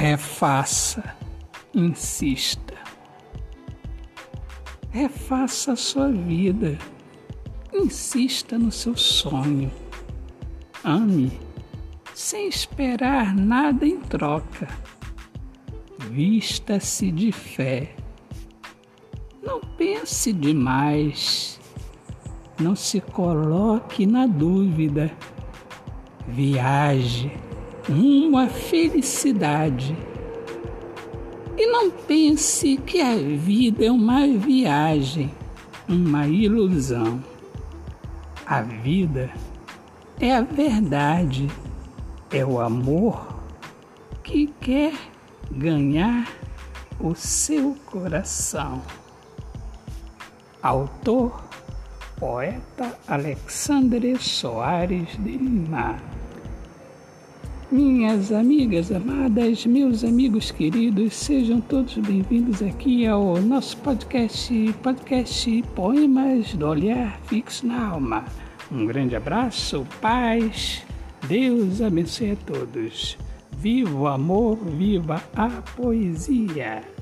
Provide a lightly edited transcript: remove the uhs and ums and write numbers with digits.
Refaça, insista. Refaça a sua vida. Insista no seu sonho. Ame, sem esperar nada em troca. Vista-se de fé. Não pense demais. Não se coloque na dúvida. Viaje rumo à felicidade. E não pense que a vida é uma viagem, uma ilusão. A vida é a verdade, é o amor que quer ganhar o seu coração. Autor, poeta Alexandre Soares de Lima. Minhas amigas amadas, meus amigos queridos, sejam todos bem-vindos aqui ao nosso podcast Poemas do Olhar Fixo na Alma. Um grande abraço, paz, Deus abençoe a todos. Viva o amor, viva a poesia!